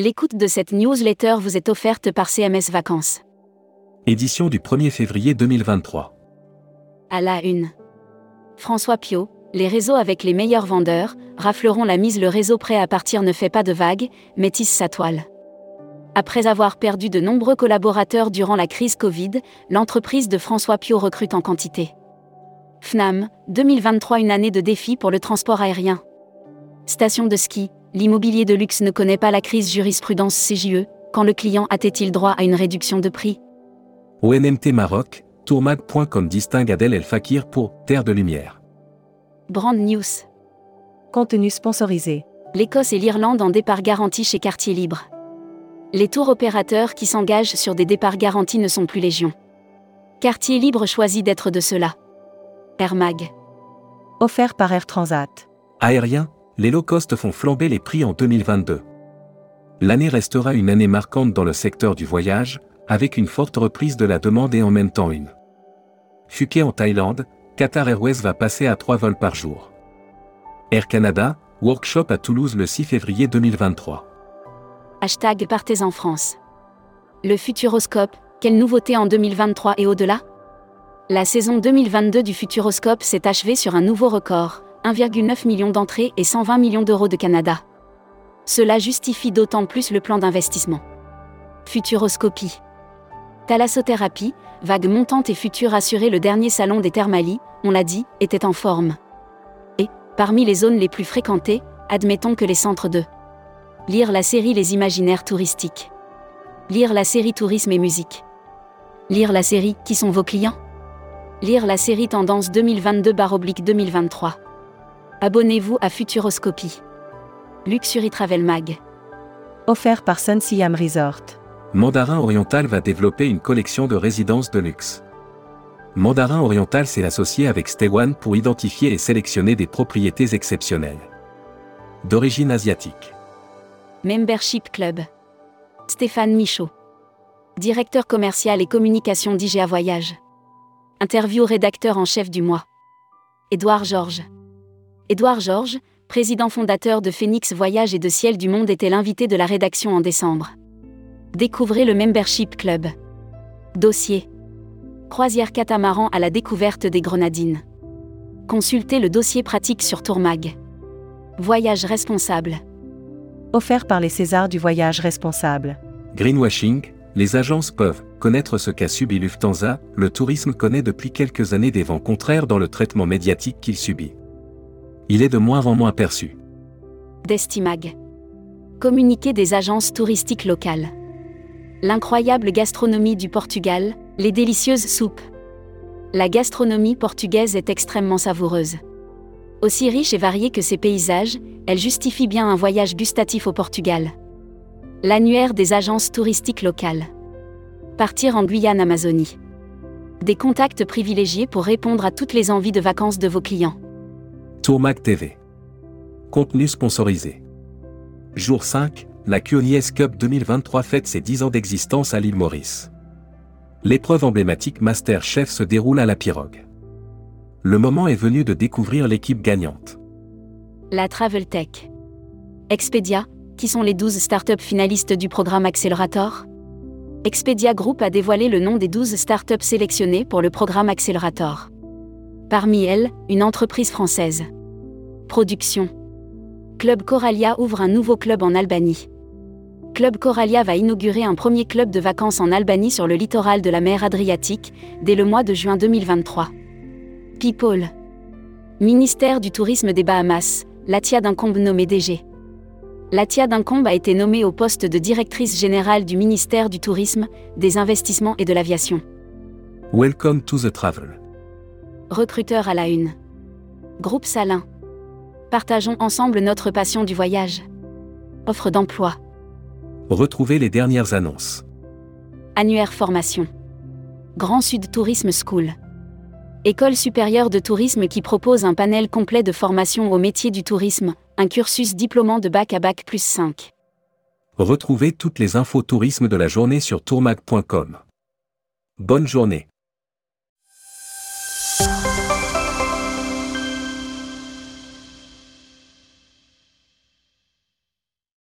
L'écoute de cette newsletter vous est offerte par CMS Vacances. Édition du 1er février 2023. À la une. François Pio, les réseaux avec les meilleurs vendeurs, rafleront la mise. Le réseau prêt à partir ne fait pas de vagues, mais tisse sa toile. Après avoir perdu de nombreux collaborateurs durant la crise Covid, l'entreprise de François Pio recrute en quantité. FNAM, 2023, une année de défi pour le transport aérien. Station de ski. L'immobilier de luxe ne connaît pas la crise. Jurisprudence CGE, quand le client a-t-il droit à une réduction de prix? Au NMT Maroc, Tourmag.com distingue Adèle El-Fakir pour « Terre de lumière ». Brand News. Contenu sponsorisé. L'Écosse et l'Irlande en départ garanti chez Quartier Libre. Les tours opérateurs qui s'engagent sur des départs garantis ne sont plus légion. Quartier Libre choisit d'être de ceux-là. Air Mag. Offert par Air Transat. Aérien, les low-cost font flamber les prix en 2022. L'année restera une année marquante dans le secteur du voyage, avec une forte reprise de la demande et en même temps une Phuket en Thaïlande, Qatar Airways va passer à 3 vols par jour. Air Canada, workshop à Toulouse le 6 février 2023. Hashtag Partez en France. Le Futuroscope, quelles nouveautés en 2023 et au-delà? La saison 2022 du Futuroscope s'est achevée sur un nouveau record. 1,9 million d'entrées et 120 millions d'euros de Canada. Cela justifie d'autant plus le plan d'investissement. Futuroscopie. Thalassothérapie, vague montante et futur assurée. Le dernier salon des thermalies, on l'a dit, était en forme. Et, parmi les zones les plus fréquentées, admettons que les centres de lire la série Les imaginaires touristiques. Lire la série Tourisme et musique. Lire la série Qui sont vos clients? Lire la série Tendance 2022/2023. Abonnez-vous à Futuroscopie. Luxury Travel Mag. Offert par Sun Siam Resort. Mandarin Oriental va développer une collection de résidences de luxe. Mandarin Oriental s'est associé avec Stay One pour identifier et sélectionner des propriétés exceptionnelles d'origine asiatique. Membership Club. Stéphane Michaud, directeur commercial et communication d'IGA Voyage. Interview rédacteur en chef du mois. Édouard Georges, président fondateur de Phoenix Voyage et de Ciel du Monde, était l'invité de la rédaction en décembre. Découvrez le Membership Club. Dossier. Croisière catamaran à la découverte des Grenadines. Consultez le dossier pratique sur Tourmag. Voyage responsable. Offert par les Césars du voyage responsable. Greenwashing, les agences peuvent connaître ce qu'a subi Lufthansa. Le tourisme connaît depuis quelques années des vents contraires dans le traitement médiatique qu'il subit. Il est de moins en moins perçu. Destimag. Communiqué des agences touristiques locales. L'incroyable gastronomie du Portugal, les délicieuses soupes. La gastronomie portugaise est extrêmement savoureuse. Aussi riche et variée que ses paysages, elle justifie bien un voyage gustatif au Portugal. L'annuaire des agences touristiques locales. Partir en Guyane-Amazonie. Des contacts privilégiés pour répondre à toutes les envies de vacances de vos clients. Tourmac TV. Contenu sponsorisé. Jour 5, la Curies Cup 2023 fête ses 10 ans d'existence à l'île Maurice. L'épreuve emblématique Master Chef se déroule à la pirogue. Le moment est venu de découvrir l'équipe gagnante. La Travel Tech. Expedia, qui sont les 12 startups finalistes du programme Accelerator? Expedia Group a dévoilé le nom des 12 startups sélectionnées pour le programme Accelerator. Parmi elles, une entreprise française. Production. Club Coralia ouvre un nouveau club en Albanie. Club Coralia va inaugurer un premier club de vacances en Albanie sur le littoral de la mer Adriatique, dès le mois de juin 2023. People. Ministère du Tourisme des Bahamas, Latia D'Incombe nommée DG. Latia D'Incombe a été nommée au poste de directrice générale du ministère du Tourisme, des Investissements et de l'Aviation. Welcome to the travel. Recruteur à la une. Groupe Salin. Partageons ensemble notre passion du voyage. Offre d'emploi. Retrouvez les dernières annonces. Annuaire formation. Grand Sud Tourism School. École supérieure de tourisme qui propose un panel complet de formation aux métiers du tourisme, un cursus diplômant de bac à bac plus 5. Retrouvez toutes les infos tourisme de la journée sur tourmag.com. Bonne journée.